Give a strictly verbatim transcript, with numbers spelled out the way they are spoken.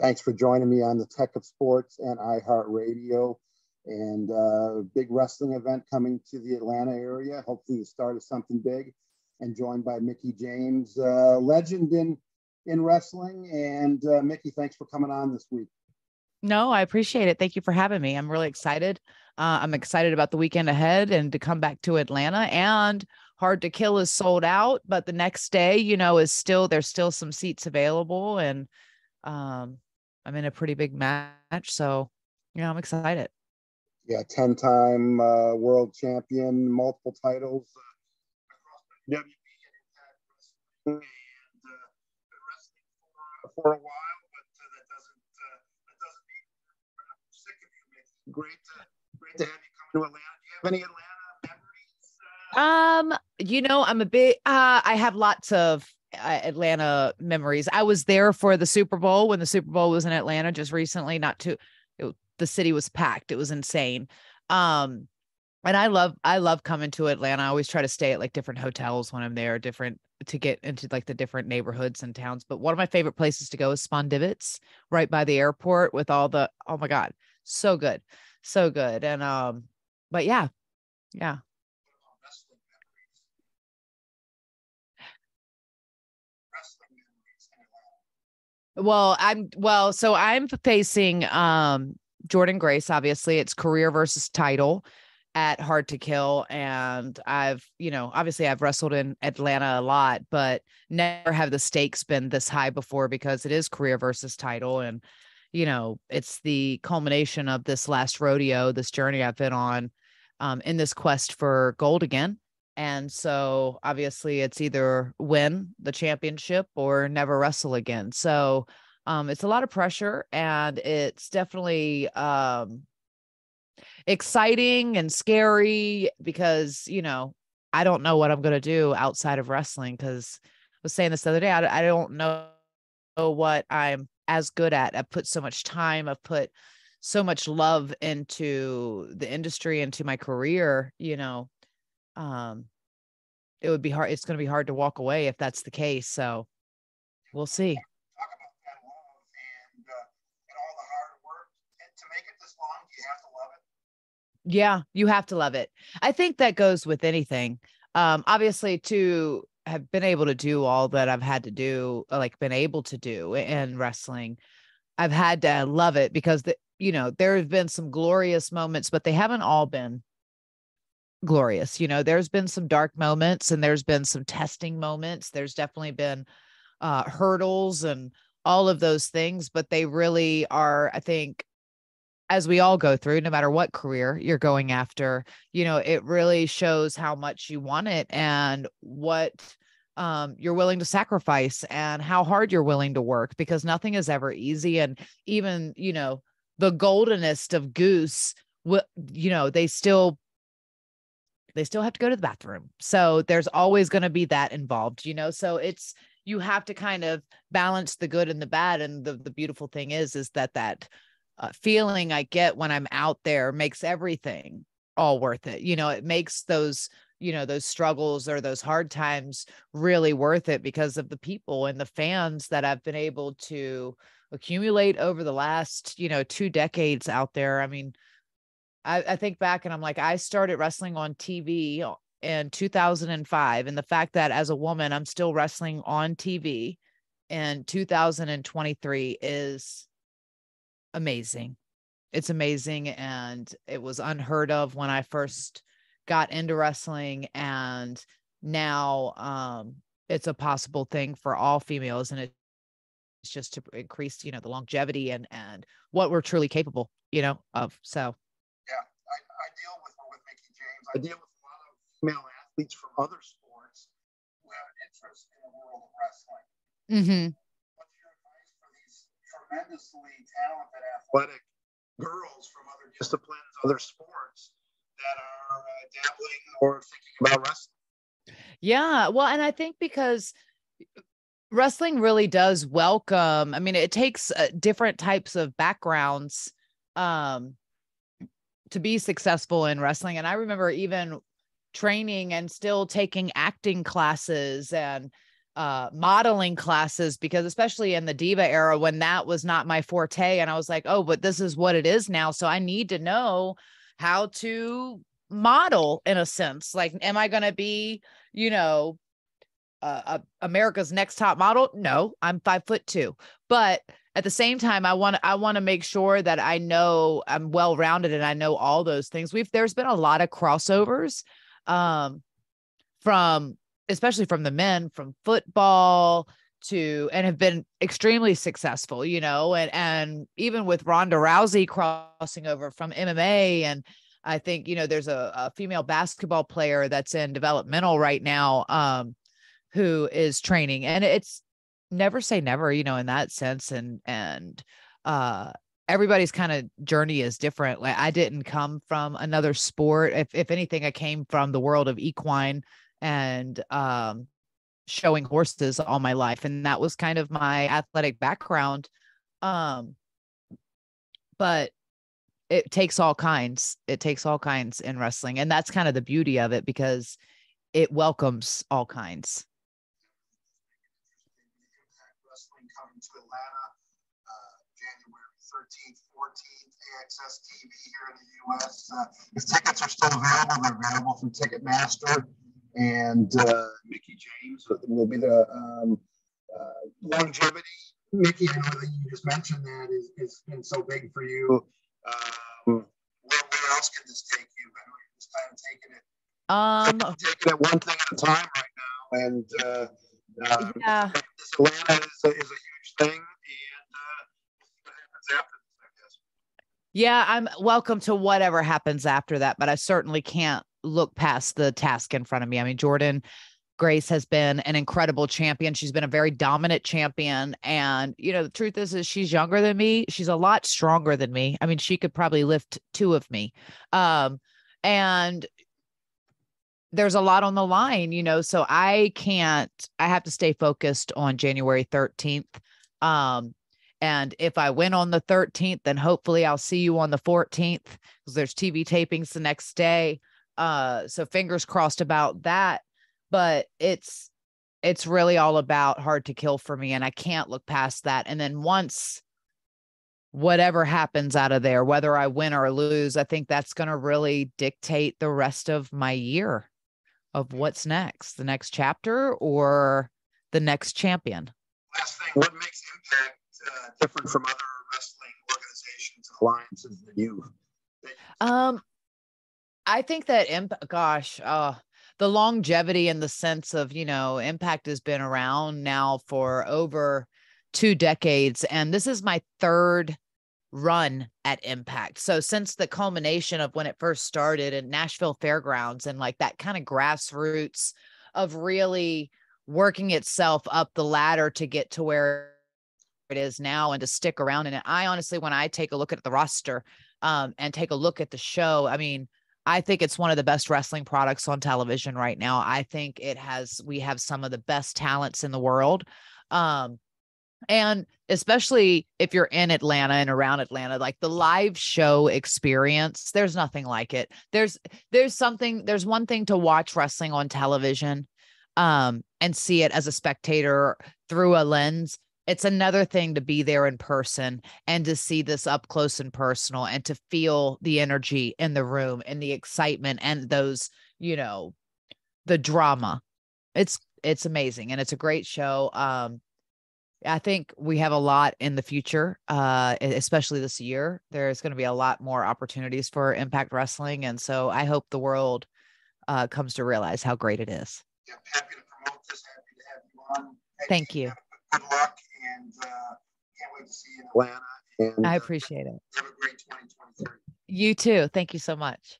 Thanks for joining me on the Tech of Sports and iHeartRadio, and a uh, big wrestling event coming to the Atlanta area, hopefully the start of something big, and joined by Mickie James, uh, legend in, in wrestling. And uh, Mickie, thanks for coming on this week. No, I appreciate it. Thank you for having me. I'm really excited. Uh, I'm excited about the weekend ahead and to come back to Atlanta. And Hard to Kill is sold out, but the next day, you know, is still, there's still some seats available, and um, I'm in a pretty big match. So, you know, I'm excited. Yeah. ten time uh, world champion, multiple titles. Uh, W B and Impact, and uh, wrestling for, for a while, but uh, that doesn't uh, that doesn't mean we're not sick of you, Mickie. Great to, great to have you come to Atlanta. Do you have any Atlanta memories? Uh, um, you know, I'm a big. Uh, I have lots of uh, Atlanta memories. I was there for the Super Bowl when the Super Bowl was in Atlanta just recently. Not too. It, the city was packed. It was insane. Um. And I love, I love coming to Atlanta. I always try to stay at like different hotels when I'm there, different to get into like the different neighborhoods and towns. But one of my favorite places to go is Spondivitz, right by the airport, with all the, oh my God, so good. So good. And, um, but yeah, yeah. Well, I'm, well, so I'm facing, um, Jordynne Grace, obviously. It's career versus title at Hard to Kill. And I've, you know, obviously I've wrestled in Atlanta a lot, but never have the stakes been this high before, because it is career versus title. And, you know, it's the culmination of this last rodeo, this journey I've been on, um, in this quest for gold again. And so obviously it's either win the championship or never wrestle again. So, um, it's a lot of pressure, and it's definitely, um, exciting and scary, because, you know, I don't know what I'm going to do outside of wrestling. Because I was saying this the other day, I, I don't know what I'm as good at. I've put so much time, I've put so much love into the industry, into my career, you know, um, it would be hard. It's going to be hard to walk away if that's the case. So we'll see. Yeah, you have to love it. I think that goes with anything. Um, obviously, to have been able to do all that I've had to do, like been able to do in wrestling, I've had to love it, because, the, you know, there have been some glorious moments, but they haven't all been glorious. You know, there's been some dark moments, and there's been some testing moments. There's definitely been uh, hurdles and all of those things, but they really are, I think, as we all go through, no matter what career you're going after, you know, it really shows how much you want it, and what um, you're willing to sacrifice, and how hard you're willing to work, because nothing is ever easy. And even, you know, the goldenest of goose, you know, they still, they still have to go to the bathroom. So there's always going to be that involved, you know, so it's, you have to kind of balance the good and the bad. And the, the beautiful thing is, is that that, Uh, feeling I get when I'm out there makes everything all worth it. You know, it makes those, you know, those struggles or those hard times really worth it, because of the people and the fans that I've been able to accumulate over the last, you know, two decades out there. I mean, I, I think back and I'm like, I started wrestling on T V in two thousand five. And the fact that as a woman, I'm still wrestling on T V in two thousand twenty-three is amazing. It's amazing. And it was unheard of when I first got into wrestling. And now um, it's a possible thing for all females. And it's just to increase, you know, the longevity and, and what we're truly capable, you know, of. So. Yeah, I, I deal with, with Mickie James. I deal with a lot of female athletes from other sports who have an interest in the world of wrestling. Mm-hmm. Tremendously talented athletic girls from other disciplines, other sports that are uh, dabbling or thinking about wrestling. Yeah. Well, and I think because wrestling really does welcome, I mean, it takes uh, different types of backgrounds um, to be successful in wrestling. And I remember even training and still taking acting classes and uh, modeling classes, because especially in the diva era, when that was not my forte, and I was like, oh, but this is what it is now. So I need to know how to model, in a sense. Like, am I going to be, you know, uh, uh, America's Next Top Model? No, I'm five foot two, but at the same time, I want to, I want to make sure that I know I'm well-rounded and I know all those things. We've, there's been a lot of crossovers, um, from, especially from the men, from football to, and have been extremely successful, you know, and, and even with Ronda Rousey crossing over from M M A. And I think, you know, there's a, a female basketball player that's in developmental right now, um, who is training, and it's, never say never, you know, in that sense. And, and, uh, everybody's kind of journey is different. Like, I didn't come from another sport. If, if anything, I came from the world of equine and, um, showing horses all my life. And that was kind of my athletic background. Um, but it takes all kinds, it takes all kinds in wrestling. And that's kind of the beauty of it, because it welcomes all kinds. Coming to Atlanta, uh, January thirteenth, fourteenth, A X S T V here in the U S Uh, if tickets are still available, they're available from Ticketmaster. And uh, Mickie James will be the um, uh, longevity. Mickie, I know that you just mentioned that is, it's been so big for you. Um, where, where else can this take you? I know you're just kind of taking it, um, taking it one thing at a time right now. And uh, uh, yeah. Atlanta is a, is a huge thing, and uh, what happens after this, I guess. Yeah, I'm welcome to whatever happens after that, but I certainly can't look past the task in front of me. I mean, Jordynne Grace has been an incredible champion. She's been a very dominant champion, and you know, the truth is, is she's younger than me. She's a lot stronger than me. I mean, she could probably lift two of me, um, and there's a lot on the line, you know, so I can't, I have to stay focused on January thirteenth. Um, and if I win on the thirteenth, then hopefully I'll see you on the fourteenth, because there's T V tapings the next day. Uh, so fingers crossed about that, but it's, it's really all about Hard to Kill for me. And I can't look past that. And then once whatever happens out of there, whether I win or lose, I think that's going to really dictate the rest of my year. Of what's next, the next chapter or the next champion. Last thing, what makes Impact uh, different from other wrestling organizations and alliances that you? That you um, I think that Impact, gosh, uh, the longevity in the sense of, you know, Impact has been around now for over two decades, and this is my third run at Impact. So since the culmination of when it first started in Nashville Fairgrounds, and like that kind of grassroots of really working itself up the ladder to get to where it is now and to stick around. And I honestly, when I take a look at the roster um, and take a look at the show, I mean, I think it's one of the best wrestling products on television right now. I think it has, we have some of the best talents in the world. Um, And especially if you're in Atlanta and around Atlanta, like the live show experience, there's nothing like it. There's, there's something, there's one thing to watch wrestling on television um, and see it as a spectator through a lens. It's another thing to be there in person and to see this up close and personal and to feel the energy in the room and the excitement and those, you know, the drama. It's, it's amazing. And it's a great show. Um, I think we have a lot in the future, uh, especially this year. There's going to be a lot more opportunities for Impact Wrestling. And so I hope the world uh, comes to realize how great it is. Yeah, happy to promote this. Happy to have you on. Hey, Thank you. Good luck. And uh, can't wait to see you in Atlanta. And, I appreciate uh, it. Have a great twenty twenty-three. You too. Thank you so much.